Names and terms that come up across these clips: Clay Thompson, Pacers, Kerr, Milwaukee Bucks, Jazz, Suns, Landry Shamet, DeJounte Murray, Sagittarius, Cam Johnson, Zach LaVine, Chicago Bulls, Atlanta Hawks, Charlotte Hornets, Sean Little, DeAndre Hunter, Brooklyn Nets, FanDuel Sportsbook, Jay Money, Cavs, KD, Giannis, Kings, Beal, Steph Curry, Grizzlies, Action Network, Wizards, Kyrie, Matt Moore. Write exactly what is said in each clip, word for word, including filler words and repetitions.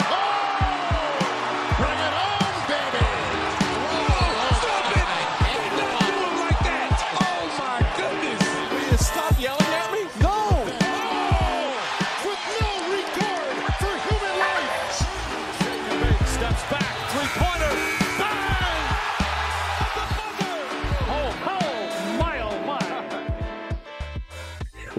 Oh. Bring it on, baby! Oh, stop it! Don't do it like that! Oh my goodness! Will you stop yelling at me? No! Oh. With no regard for human life! Steps back. Three-pointer, bang! Oh, oh, my,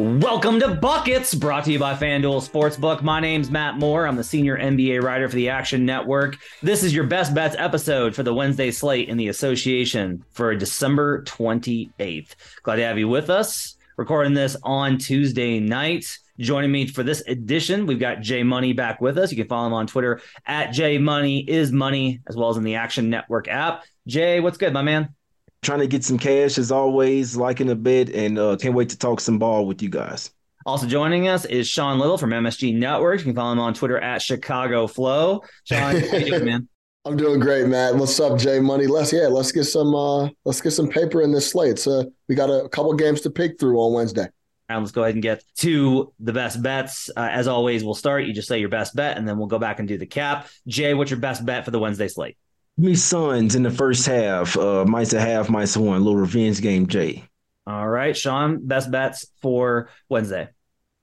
oh, my. Welcome to Buckets, brought to you by FanDuel Sportsbook. My name's Matt Moore. I'm the senior N B A writer for the Action Network. This is your Best Bets episode for the Wednesday slate in the association for December twenty-eighth. Glad to have you with us. Recording this on Tuesday night. Joining me for this edition, we've got Jay Money back with us. You can follow him on Twitter at Jay Money is Money, as well as in the Action Network app. Jay, what's good, my man? Trying to get some cash as always, liking a bit, and uh, can't wait to talk some ball with you guys. Also joining us is Sean Little from M S G Network. You can follow him on Twitter at Chicago Flow. Sean, how you doing, man? I'm doing great, Matt. What's up, Jay Money? Let's yeah, let's get some uh, let's get some paper in this slate. So uh, we got a couple games to pick through on Wednesday. And let's go ahead and get to the best bets. Uh, as always, we'll start. You just say your best bet, and then we'll go back and do the cap. Jay, what's your best bet for the Wednesday slate? Me Suns in the first half. Uh, minus a half, minus one. A little revenge game, Jay. All right, Sean, best bets for Wednesday.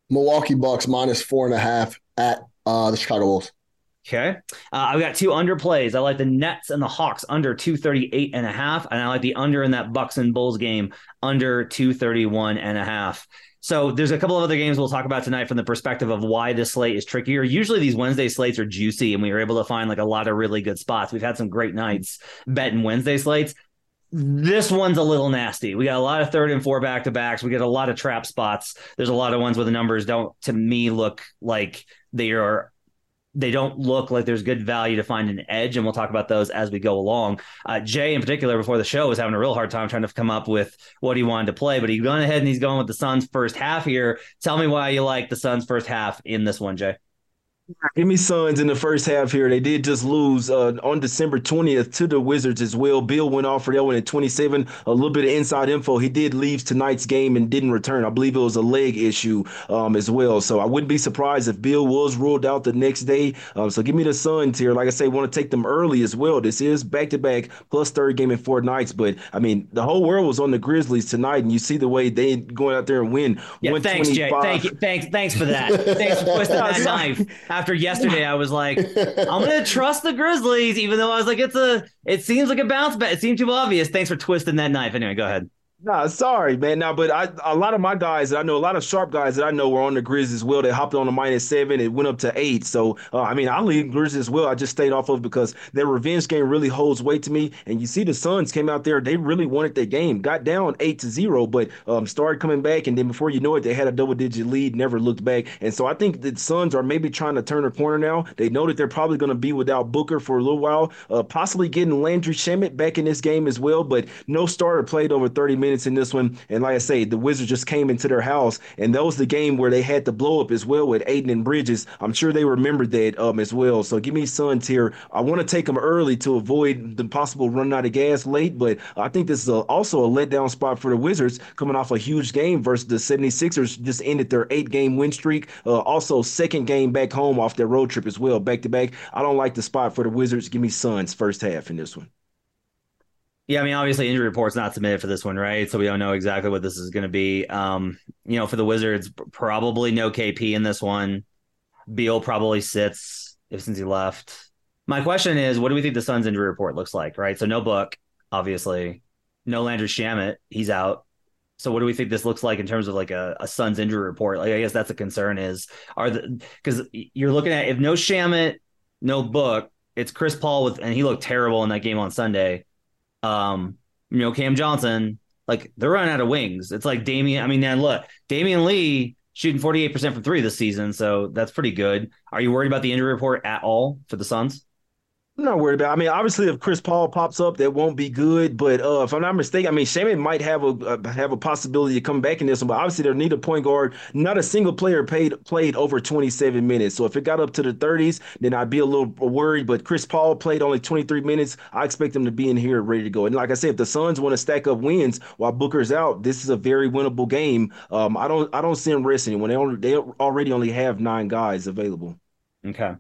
Milwaukee Bucks minus four and a half at uh, the Chicago Bulls. Okay. Uh, I've got two under plays. I like the Nets and the Hawks under two thirty-eight and a half. And I like the under in that Bucks and Bulls game under two thirty-one and a half. So there's a couple of other games we'll talk about tonight from the perspective of why this slate is trickier. Usually these Wednesday slates are juicy and we were able to find like a lot of really good spots. We've had some great nights betting Wednesday slates. This one's a little nasty. We got a lot of third and four back-to-backs. We get a lot of trap spots. There's a lot of ones where the numbers don't, to me, look like they are They don't look like there's good value to find an edge, and we'll talk about those as we go along. Uh, Jay, in particular, before the show, was having a real hard time trying to come up with what he wanted to play, but he's gone ahead and he's going with the Suns first half here. Tell me why you like the Suns first half in this one, Jay. Give me Suns in the first half here. They did just lose uh, on December twentieth to the Wizards as well. Bill went off for that one at twenty-seven. A little bit of inside info. He did leave tonight's game and didn't return. I believe it was a leg issue um, as well. So I wouldn't be surprised if Bill was ruled out the next day. Um, so give me the Suns here. Like I say, want to take them early as well. This is back-to-back plus third game in four nights. But, I mean, the whole world was on the Grizzlies tonight, and you see the way they going out there and win. Yeah, thanks, Jay. Thank you. Thanks, thanks for that. Thanks for twisting that knife. After yesterday, I was like, I'm going to trust the Grizzlies, even though I was like, it's a, it seems like a bounce back. It seemed too obvious. Thanks for twisting that knife. Anyway, go ahead. Nah, sorry, man. Now, nah, but I, a lot of my guys that I know, a lot of sharp guys that I know were on the Grizz as well. They hopped on a minus seven. It went up to eight. So, uh, I mean, I leave Grizz as well. I just stayed off of because their revenge game really holds weight to me. And you see the Suns came out there. They really wanted their game. Got down eight to zero, but um, started coming back. And then before you know it, they had a double-digit lead, never looked back. And so I think the Suns are maybe trying to turn a corner now. They know that they're probably going to be without Booker for a little while, uh, possibly getting Landry Shamet back in this game as well. But no starter played over thirty minutes. minutes in this one. And like I say, the Wizards just came into their house, and that was the game where they had the blow up as well with Aiden and Bridges. I'm sure they remembered that um, as well. So give me Suns here. I want to take them early to avoid the possible running out of gas late, but I think this is a, also a letdown spot for the Wizards coming off a huge game versus the seventy-sixers. Just ended their eight-game win streak. Uh, also, second game back home off their road trip as well, back-to-back. I don't like the spot for the Wizards. Give me Suns first half in this one. Yeah, I mean, obviously, injury report's not submitted for this one, right? So we don't know exactly what this is going to be. Um, you know, for the Wizards, probably no K P in this one. Beal probably sits if since he left. My question is, what do we think the Suns' injury report looks like, right? So no Book, obviously. No Landry Shamet. He's out. So what do we think this looks like in terms of like a, a Suns injury report? Like, I guess that's a concern is, are the, because you're looking at, if no Shamet, no Book, it's Chris Paul with, and he looked terrible in that game on Sunday. Um, you know, Cam Johnson, like they're running out of wings. It's like Damian. I mean, man, look, Damian Lee shooting forty-eight percent from three this season. So that's pretty good. Are you worried about the injury report at all for the Suns? I'm not worried about it. I mean, obviously, if Chris Paul pops up, that won't be good. But uh, if I'm not mistaken, I mean, Shaman might have a uh, have a possibility to come back in this one. But obviously, they'll need a point guard. Not a single player paid, played over twenty-seven minutes. So if it got up to the thirties, then I'd be a little worried. But Chris Paul played only twenty-three minutes. I expect him to be in here ready to go. And like I said, if the Suns want to stack up wins while Booker's out, this is a very winnable game. Um, I don't I don't see him resting when they only, they already only have nine guys available. Okay.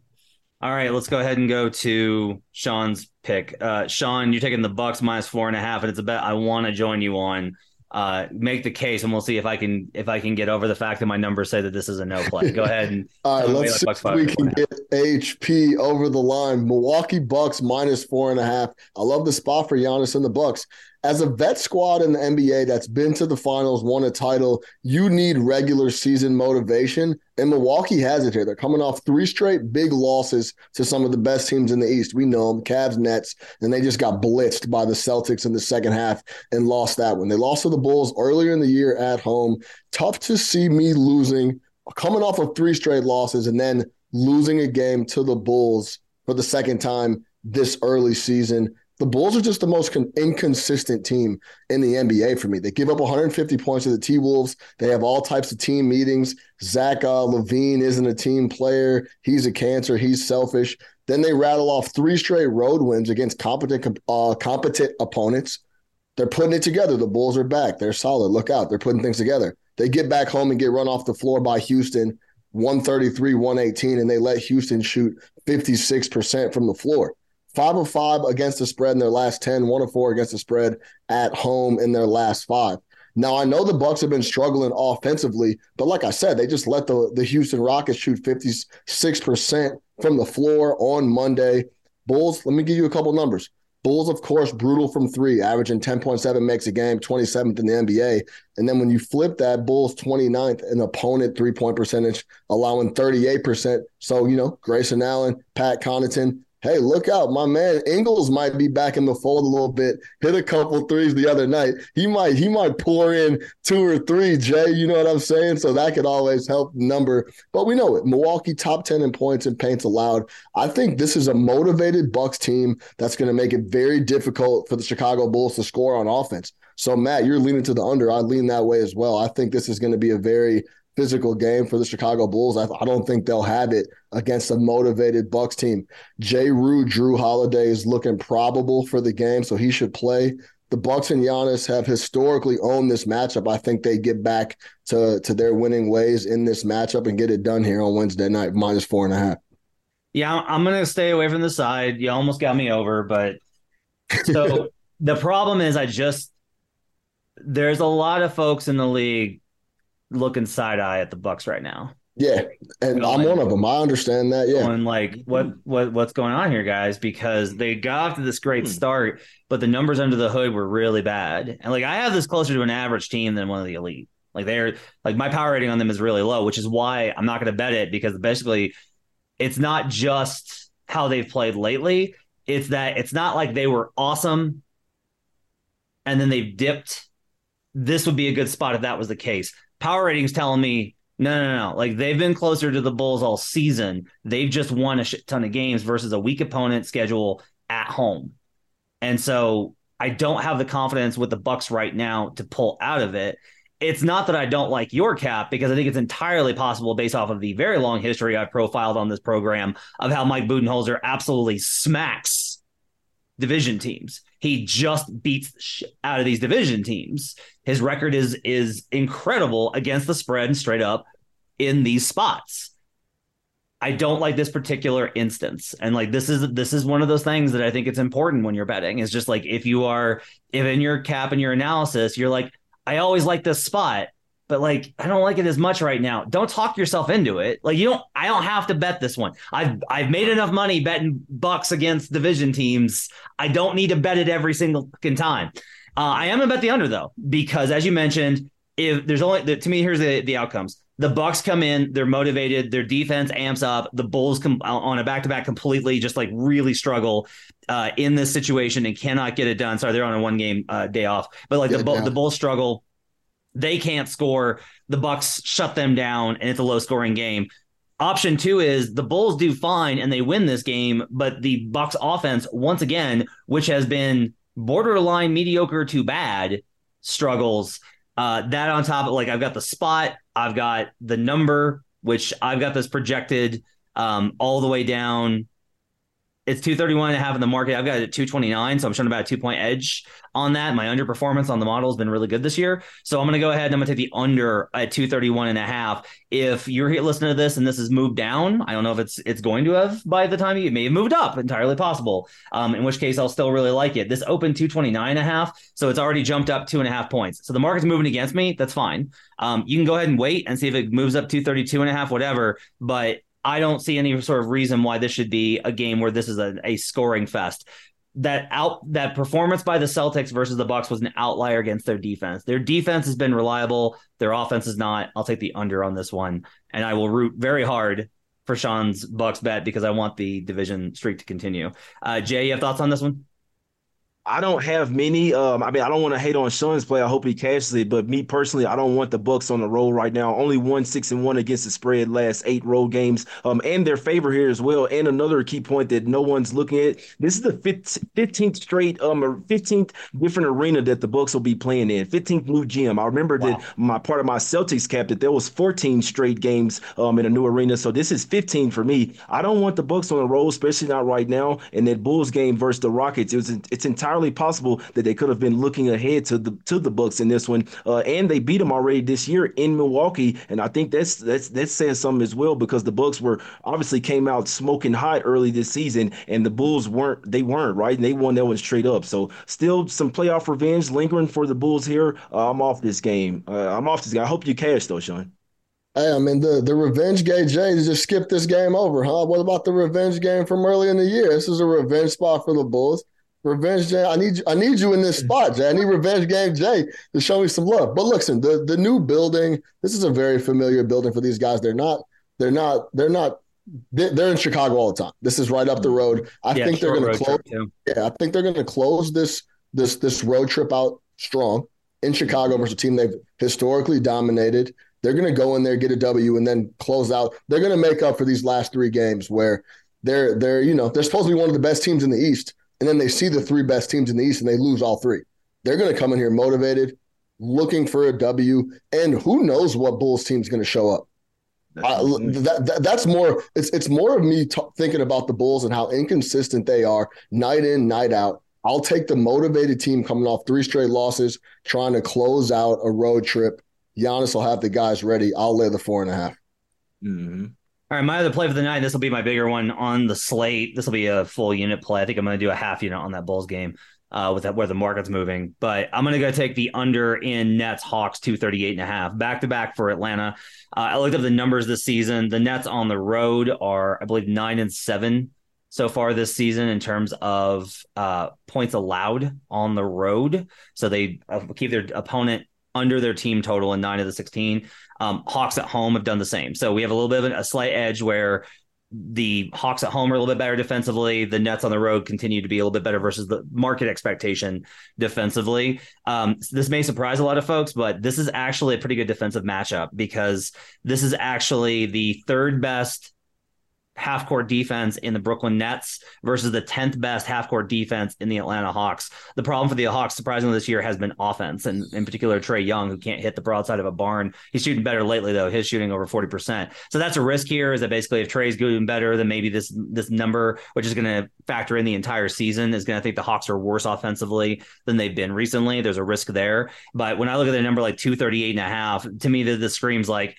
All right, let's go ahead and go to Sean's pick. Uh, Sean, you're taking the Bucks minus four and a half, and it's a bet I want to join you on. Uh, make the case, and we'll see if I can if I can get over the fact that my numbers say that this is a no play. Go ahead and all right, let's see if we can get H P over the line. Milwaukee Bucks minus four and a half. I love the spot for Giannis and the Bucks. As a vet squad in the N B A that's been to the finals, won a title, you need regular season motivation, and Milwaukee has it here. They're coming off three straight big losses to some of the best teams in the East. We know them, Cavs, Nets, and they just got blitzed by the Celtics in the second half and lost that one. They lost to the Bulls earlier in the year at home. Tough to see me losing, coming off of three straight losses, and then losing a game to the Bulls for the second time this early season. The Bulls are just the most con- inconsistent team in the N B A for me. They give up one hundred fifty points to the T-Wolves. They have all types of team meetings. Zach uh, LaVine isn't a team player. He's a cancer. He's selfish. Then they rattle off three straight road wins against competent uh, competent opponents. They're putting it together. The Bulls are back. They're solid. Look out. They're putting things together. They get back home and get run off the floor by Houston, one thirty-three to one eighteen, and they let Houston shoot fifty-six percent from the floor. Five of five against the spread in their last ten, one of four against the spread at home in their last five. Now, I know the Bucks have been struggling offensively, but like I said, they just let the, the Houston Rockets shoot fifty-six percent from the floor on Monday. Bulls, let me give you a couple numbers. Bulls, of course, brutal from three, averaging ten point seven makes a game, twenty-seventh in the N B A. And then when you flip that, Bulls twenty-ninth in opponent three-point percentage, allowing thirty-eight percent. So, you know, Grayson Allen, Pat Connaughton, hey, look out. My man Ingles might be back in the fold a little bit. Hit a couple threes the other night. He might he might pour in two or three, Jay. You know what I'm saying? So that could always help the number. But we know it. Milwaukee top ten in points and paints allowed. I think this is a motivated Bucks team that's going to make it very difficult for the Chicago Bulls to score on offense. So, Matt, you're leaning to the under. I lean that way as well. I think this is going to be a very physical game for the Chicago Bulls. I, I don't think they'll have it against a motivated Bucks team. J. Rue, Drew Holiday is looking probable for the game, so he should play. The Bucks and Giannis have historically owned this matchup. I think they get back to, to their winning ways in this matchup and get it done here on Wednesday night, minus four and a half. Yeah, I'm going to stay away from the side. You almost got me over, but so the problem is I just, there's a lot of folks in the league looking side eye at the Bucks right now. Yeah, and going, I'm one of them. I understand that. Yeah, and like what what what's going on here, guys? Because they got off to this great start, but the numbers under the hood were really bad. And like I have this closer to an average team than one of the elite. Like they're like my power rating on them is really low, which is why I'm not going to bet it because basically it's not just how they've played lately. It's that it's not like they were awesome and then they've dipped. This would be a good spot if that was the case. Power ratings telling me, no, no, no. Like, they've been closer to the Bulls all season. They've just won a shit ton of games versus a weak opponent schedule at home. And so I don't have the confidence with the Bucks right now to pull out of it. It's not that I don't like your cap, because I think it's entirely possible based off of the very long history I've profiled on this program of how Mike Budenholzer absolutely smacks division teams. He just beats the shit out of these division teams. His record is is incredible against the spread and straight up in these spots. I don't like this particular instance. And like, this is, this is one of those things that I think it's important when you're betting. It's just like, if you are, if in your cap and your analysis, you're like, I always like this spot, but like, I don't like it as much right now. Don't talk yourself into it. Like, you don't, I don't have to bet this one. I've, I've made enough money betting Bucks against division teams. I don't need to bet it every single fucking time. Uh, I am going to bet the under though, because as you mentioned, if there's only the, to me, here's the, the outcomes. The Bucks come in, they're motivated, their defense amps up. The Bulls come on a back-to-back completely, just like really struggle uh, in this situation and cannot get it done. Sorry, they're on a one-game uh, day off, but like the, yeah. the Bulls struggle, they can't score. The Bucks shut them down, and it's a low-scoring game. Option two is the Bulls do fine and they win this game, but the Bucks offense once again, which has been borderline mediocre to bad, struggles. Uh, that on top of like, I've got the spot, I've got the number, which I've got this projected um, all the way down. It's two thirty-one and a half in the market. I've got it at two twenty-nine. So I'm showing about a two point edge on that. My underperformance on the model has been really good this year. So I'm going to go ahead and I'm going to take the under at two thirty-one and a half. If you're here listening to this and this has moved down, I don't know if it's, it's going to have by the time you, it may have moved up, entirely possible. Um, in which case I'll still really like it. This opened two twenty-nine and a half. So it's already jumped up two and a half points. So the market's moving against me. That's fine. Um, you can go ahead and wait and see if it moves up two thirty-two and a half, whatever, but I don't see any sort of reason why this should be a game where this is a, a scoring fest. That out that performance by the Celtics versus the Bucks was an outlier against their defense. Their defense has been reliable. Their offense is not. I'll take the under on this one. And I will root very hard for Sean's Bucks bet because I want the division streak to continue. Uh, Jay, you have thoughts on this one? I don't have many. Um, I mean, I don't want to hate on Sean's play. I hope he cashes it. But me personally, I don't want the Bucks on the road right now. Only one six and one against the spread last eight road games. Um, and their favor here as well. And another key point that no one's looking at. This is the fifteenth straight, um, fifteenth different arena that the Bucks will be playing in. fifteenth new gym. I remember wow. that my part of my Celtics cap that there was fourteen straight games um in a new arena. So this is fifteen for me. I don't want the Bucks on the road, especially not right now. And that Bulls game versus the Rockets, it was it's entirely possible that they could have been looking ahead to the to the Bucks in this one, uh, and they beat them already this year in Milwaukee, and I think that's that's that's saying something as well because the Bucks were obviously came out smoking hot early this season, and the Bulls weren't they weren't right, and they won that one straight up. So still some playoff revenge lingering for the Bulls here. Uh, I'm off this game. Uh, I'm off this game. I hope you cash though, Sean. Hey, I mean, the, the revenge game, Jay, just skip this game over, huh? What about the revenge game from early in the year? This is a revenge spot for the Bulls. Revenge, Jay. I need you, I need you in this spot, Jay. I need Revenge Game Jay to show me some love. But listen, the, the new building, this is a very familiar building for these guys. They're not, they're not, they're not, they're in Chicago all the time. This is right up the road. I yeah, think they're going to close. Trip, yeah. yeah, I think they're going to close this this this road trip out strong in Chicago versus a team they've historically dominated. They're going to go in there, get a W, and then close out. They're going to make up for these last three games where they're they're you know they're supposed to be one of the best teams in the East. And then they see the three best teams in the East and they lose all three. They're going to come in here motivated, looking for a W, and who knows what Bulls team's going to show up. I, that, that, that's more – it's it's more of me t- thinking about the Bulls and how inconsistent they are night in, night out. I'll take the motivated team coming off three straight losses, trying to close out a road trip. Giannis will have the guys ready. I'll lay the four and a half. Mm-hmm. All right, my other play for the night, this will be my bigger one on the slate. This will be a full unit play. I think I'm going to do a half unit on that Bulls game uh, with that, where the market's moving. But I'm going to go take the under in Nets Hawks two thirty-eight and a half, back-to-back for Atlanta. Uh, I looked up the numbers this season. The Nets on the road are, I believe, nine and seven so far this season in terms of uh, points allowed on the road. So they uh, keep their opponent under their team total in nine of the sixteen. Um, Hawks at home have done the same. So we have a little bit of a slight edge where the Hawks at home are a little bit better defensively. The Nets on the road continue to be a little bit better versus the market expectation defensively. Um, this may surprise a lot of folks, but this is actually a pretty good defensive matchup because this is actually the third best half-court defense in the Brooklyn Nets versus the tenth best half-court defense in the Atlanta Hawks. The problem for the Hawks, surprisingly, this year has been offense, and in particular, Trae Young, who can't hit the broadside of a barn. He's shooting better lately, though. His shooting over forty percent. So that's a risk here, is that basically if Trae's doing better, then maybe this this number, which is going to factor in the entire season, is going to think the Hawks are worse offensively than they've been recently. There's a risk there. But when I look at the number like two thirty-eight and a half, to me, this screams like,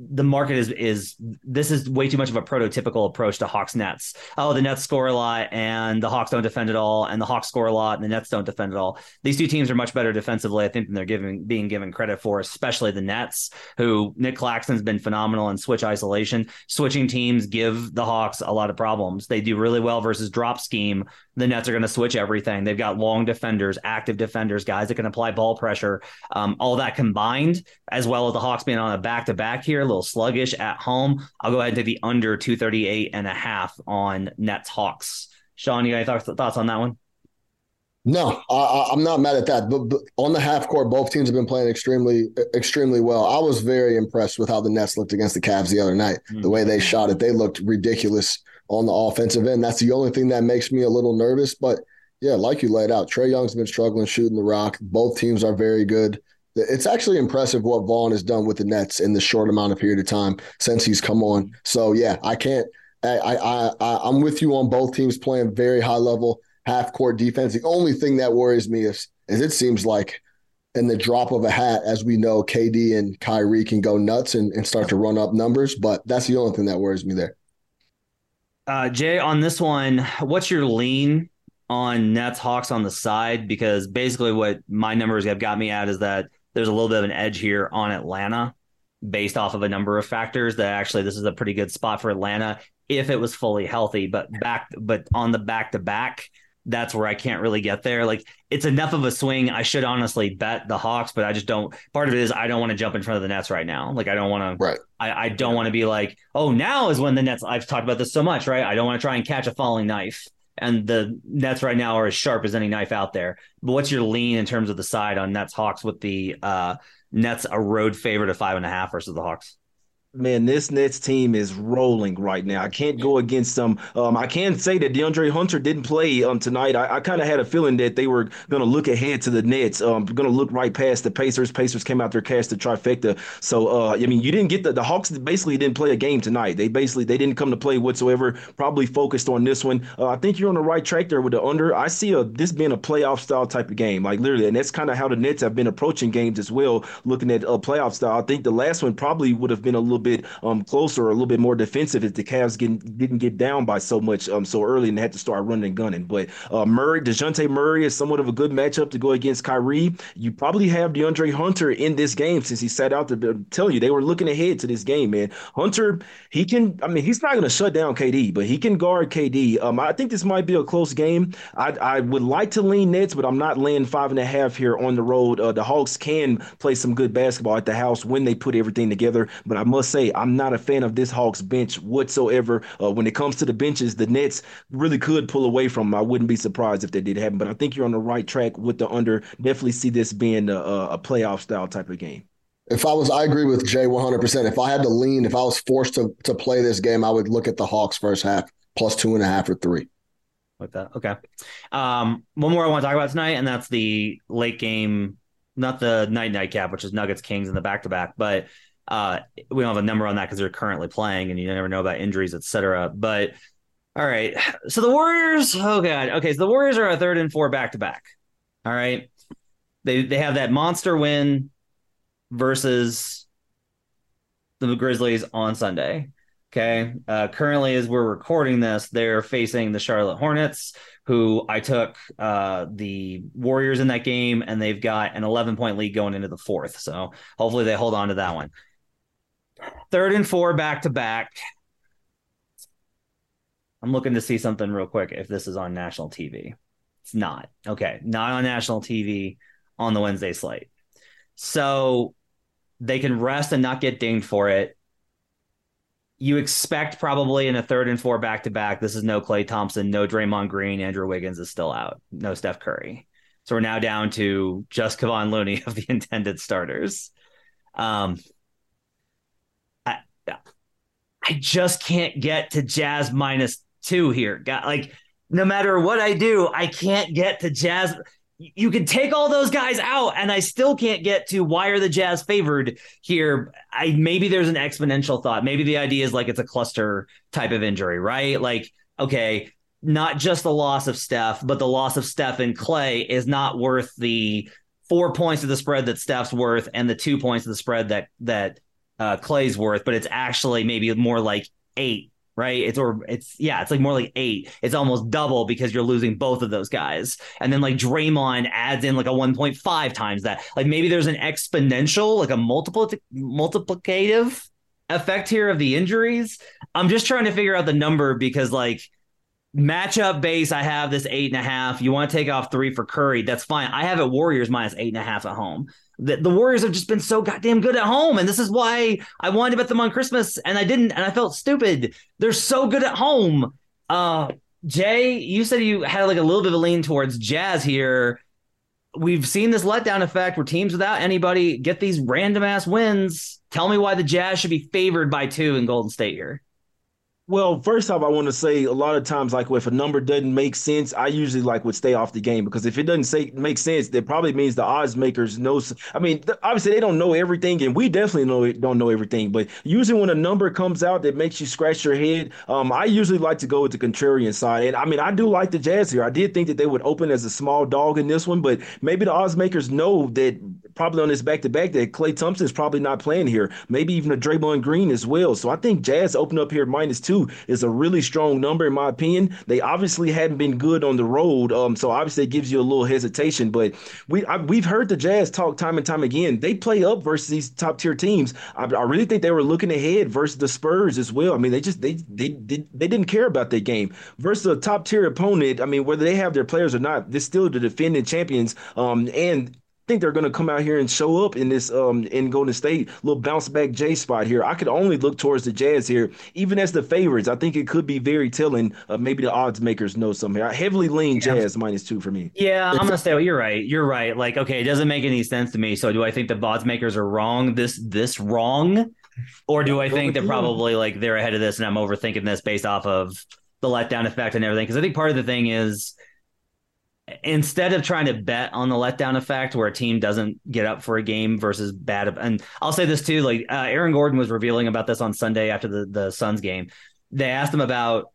the market is, is this is way too much of a prototypical approach to Hawks Nets. Oh, the Nets score a lot and the Hawks don't defend at all. And the Hawks score a lot and the Nets don't defend at all. These two teams are much better defensively, I think, than they're giving, being given credit for, especially the Nets, who Nick Claxton's been phenomenal in switch isolation. Switching teams give the Hawks a lot of problems. They do really well versus drop scheme. The Nets are going to switch everything. They've got long defenders, active defenders, guys that can apply ball pressure, um, all that combined, as well as the Hawks being on a back-to-back here, a little sluggish at home. I'll go ahead and take the under two thirty-eight and a half on Nets Hawks. Sean, you got any thoughts on that one? No, I, I'm not mad at that. But, but on the half court, both teams have been playing extremely, extremely well. I was very impressed with how the Nets looked against the Cavs the other night. Mm-hmm. The way they shot it, they looked ridiculous on the offensive end. That's the only thing that makes me a little nervous. But yeah, like you laid out, Trae Young's been struggling shooting the rock. Both teams are very good. It's actually impressive what Vaughn has done with the Nets in the short amount of period of time since he's come on. So yeah, I can't. I I, I I'm with you on both teams playing very high level half court defense. The only thing that worries me is, is it seems like in the drop of a hat, as we know, K D and Kyrie can go nuts and, and start to run up numbers. But that's the only thing that worries me there. Uh, Jay, on this one, what's your lean on Nets Hawks on the side? Because basically, what my numbers have got me at is that there's a little bit of an edge here on Atlanta based off of a number of factors that actually this is a pretty good spot for Atlanta if it was fully healthy, but back, but on the back to back, that's where I can't really get there. Like, it's enough of a swing. I should honestly bet the Hawks, but I just don't. Part of it is I don't want to jump in front of the Nets right now. Like, I don't want to, right. I, I don't want to be like, oh, now is when the Nets, I've talked about this so much, right? I don't want to try and catch a falling knife. And the Nets right now are as sharp as any knife out there. But what's your lean in terms of the side on Nets Hawks with the uh, Nets a road favorite of five and a half versus the Hawks? Man, this Nets team is rolling right now. I can't go against them. Um, I can say that DeAndre Hunter didn't play um, tonight. I, I kind of had a feeling that they were going to look ahead to the Nets, um, going to look right past the Pacers. Pacers came out their cast to trifecta. So, uh, I mean, you didn't get the, the Hawks basically didn't play a game tonight. They basically they didn't come to play whatsoever, probably focused on this one. Uh, I think you're on the right track there with the under. I see a, this being a playoff style type of game, like literally. And that's kind of how the Nets have been approaching games as well, looking at a uh, playoff style. I think the last one probably would have been a little bit um closer or a little bit more defensive if the Cavs get, didn't get down by so much um so early and had to start running and gunning. But uh, Murray, DeJounte Murray is somewhat of a good matchup to go against Kyrie. You probably have DeAndre Hunter in this game since he sat out. To tell you, they were looking ahead to this game, man. Hunter, he can, I mean, he's not going to shut down K D, but he can guard K D. Um, I think this might be a close game. I, I would like to lean Nets, but I'm not laying five and a half here on the road. Uh, the Hawks can play some good basketball at the house when they put everything together, but I must say, I'm not a fan of this Hawks bench whatsoever. Uh, when it comes to the benches, the Nets really could pull away from them. I wouldn't be surprised if that did happen, but I think you're on the right track with the under. Definitely see this being a, a playoff style type of game. If I was, I agree with Jay one hundred percent. If I had to lean, if I was forced to, to play this game, I would look at the Hawks first half plus two and a half or three. Like that. Okay. Um, one more I want to talk about tonight, and that's the late game, not the night night cap, which is Nuggets Kings in the back-to-back, but Uh, we don't have a number on that because they're currently playing and you never know about injuries, et cetera. But all right. So the Warriors, oh God. Okay. So the Warriors are a third and four back to back. All right. They, they have that monster win versus the Grizzlies on Sunday. Okay. Uh, currently, as we're recording this, they're facing the Charlotte Hornets, who I took uh, the Warriors in that game, and they've got an eleven point lead going into the fourth. So hopefully they hold on to that one. Third and four back to back. I'm looking to see something real quick if this is on national T V. It's not. Okay. Not on national T V on the Wednesday slate. So they can rest and not get dinged for it. You expect probably in a third and four back to back, this is no Clay Thompson, no Draymond Green, Andrew Wiggins is still out, no Steph Curry. So we're now down to just Kevon Looney of the intended starters. Um, Yeah. I just can't get to Jazz minus two here. Got, like, no matter what I do, I can't get to Jazz. You can take all those guys out, and I still can't get to why are the Jazz favored here. I maybe there's an exponential thought. Maybe the idea is like it's a cluster type of injury, right? Like, okay, not just the loss of Steph, but the loss of Steph and Clay is not worth the four points of the spread that Steph's worth and the two points of the spread that that uh, Clay's worth, but it's actually maybe more like eight, right? It's or it's yeah, it's like more like eight. It's almost double because you're losing both of those guys. And then like Draymond adds in like a one point five times that. Like maybe there's an exponential, like a multiple multiplicative effect here of the injuries. I'm just trying to figure out the number because like matchup base, I have this eight and a half. You want to take off three for Curry, that's fine. I have it Warriors minus eight and a half at home. The, the Warriors have just been so goddamn good at home, and this is why I wanted to bet them on Christmas, and I didn't, and I felt stupid. They're so good at home. Uh, Jay, you said you had like a little bit of a lean towards Jazz here. We've seen this letdown effect where teams without anybody get these random-ass wins. Tell me why the Jazz should be favored by two in Golden State here. Well, first off, I want to say a lot of times, like if a number doesn't make sense, I usually like would stay off the game because if it doesn't say, make sense, that probably means the odds makers know. I mean, th- obviously they don't know everything, and we definitely know don't know everything. But usually when a number comes out that makes you scratch your head, um, I usually like to go with the contrarian side. And I mean, I do like the Jazz here. I did think that they would open as a small dog in this one, but maybe the odds makers know that probably on this back-to-back that Klay Thompson is probably not playing here. Maybe even a Draymond Green as well. So I think Jazz open up here minus two is a really strong number in my opinion. They obviously hadn't been good on the road, um, so obviously it gives you a little hesitation. But we I, we've heard the Jazz talk time and time again. They play up versus these top tier teams. I, I really think they were looking ahead versus the Spurs as well. I mean, they just they they they, they didn't care about that game versus a top tier opponent. I mean, whether they have their players or not, they're still the defending champions. Um, and think they're going to come out here and show up in this um in Golden State little bounce back J spot here. I could only look towards the Jazz here, even as the favorites. I think it could be very telling. Uh, maybe the odds makers know something. I heavily lean yeah. Jazz minus two for me. Yeah, I'm gonna say well, you're right. You're right. Like, okay, it doesn't make any sense to me. So do I think the odds makers are wrong? This this wrong, or do I think that probably like they're ahead of this and I'm overthinking this based off of the letdown effect and everything? Because I think part of the thing is, instead of trying to bet on the letdown effect where a team doesn't get up for a game versus bad. And I'll say this too, like uh, Aaron Gordon was revealing about this on Sunday after the, the Suns game. They asked him about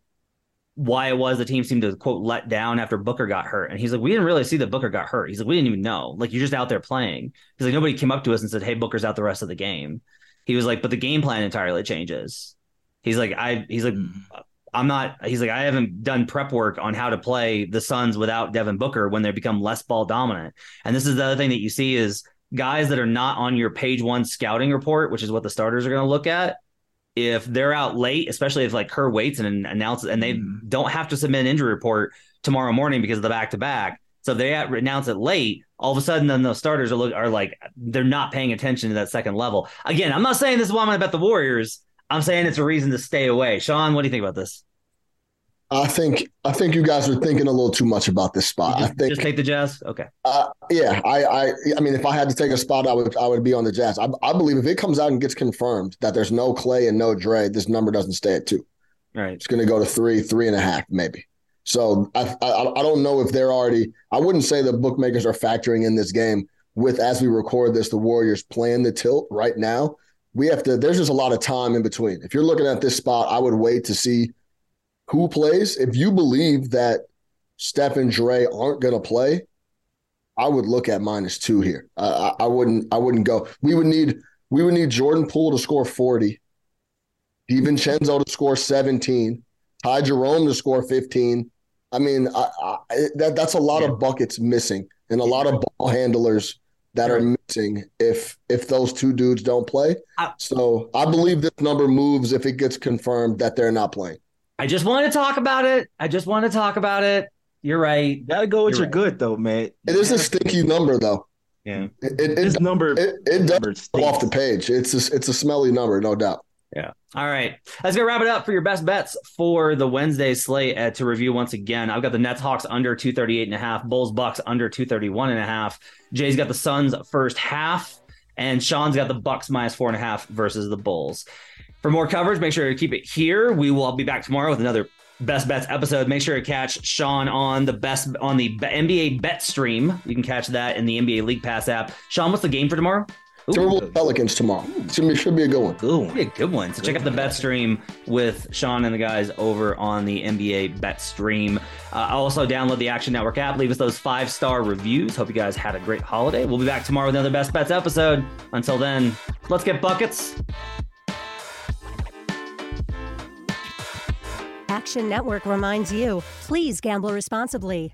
why it was the team seemed to quote let down after Booker got hurt. And he's like, we didn't really see that Booker got hurt. He's like, we didn't even know, like, you're just out there playing. He's like, nobody came up to us and said, hey, Booker's out the rest of the game. He was like, but the game plan entirely changes. He's like, I, he's like, I'm not, he's like, I haven't done prep work on how to play the Suns without Devin Booker when they become less ball dominant. And this is the other thing that you see is guys that are not on your page one scouting report, which is what the starters are going to look at. If they're out late, especially if like Kerr waits and announces, and they mm-hmm. don't have to submit an injury report tomorrow morning because of the back-to-back. So if they announce it late, all of a sudden then those starters are, look, are like, they're not paying attention to that second level. Again, I'm not saying this is why I'm going to bet the Warriors. I'm saying it's a reason to stay away. Sean, what do you think about this? I think I think you guys are thinking a little too much about this spot. Just, I think just take the Jazz. Okay. Uh, yeah, I, I I mean, if I had to take a spot, I would I would be on the Jazz. I, I believe if it comes out and gets confirmed that there's no Clay and no Dre, this number doesn't stay at two. All right. It's going to go to three, three and a half, maybe. So I, I I don't know if they're already. I wouldn't say the bookmakers are factoring in this game with, as we record this, the Warriors playing the tilt right now. We have to, there's just a lot of time in between. If you're looking at this spot, I would wait to see who plays. If you believe that Steph and Dre aren't going to play, I would look at minus two here. Uh, I, I wouldn't, I wouldn't go. We would need, we would need Jordan Poole to score forty, DiVincenzo to score seventeen, Ty Jerome to score fifteen. I mean, I, I, that that's a lot yeah. of buckets missing and a lot of ball handlers that are missing if if those two dudes don't play. I, so I believe this number moves if it gets confirmed that they're not playing. I just want to talk about it. I just want to talk about it. You're right. You gotta go with your good though, man. It is a stinky number though. Yeah. It, it, this it, number it, it does go off the page. It's a, it's a smelly number, no doubt. Yeah. All right. That's going to wrap it up for your best bets for the Wednesday slate. Uh, to review once again, I've got the Nets Hawks under two thirty-eight and a half, Bulls Bucks under two thirty-one and a half. Jay's got the Suns first half, and Sean's got the Bucks minus four and a half versus the Bulls. For more coverage, make sure to keep it here. We will be back tomorrow with another Best Bets episode. Make sure to catch Sean on the best on the N B A bet stream. You can catch that in the N B A League Pass app. Sean, what's the game for tomorrow? Terrible Pelicans tomorrow. It should be a good one. Ooh, be a good one. So check out the bet stream with Sean and the guys over on the N B A bet stream. Uh, also download the Action Network app. Leave us those five-star reviews. Hope you guys had a great holiday. We'll be back tomorrow with another Best Bets episode. Until then, let's get buckets. Action Network reminds you, please gamble responsibly.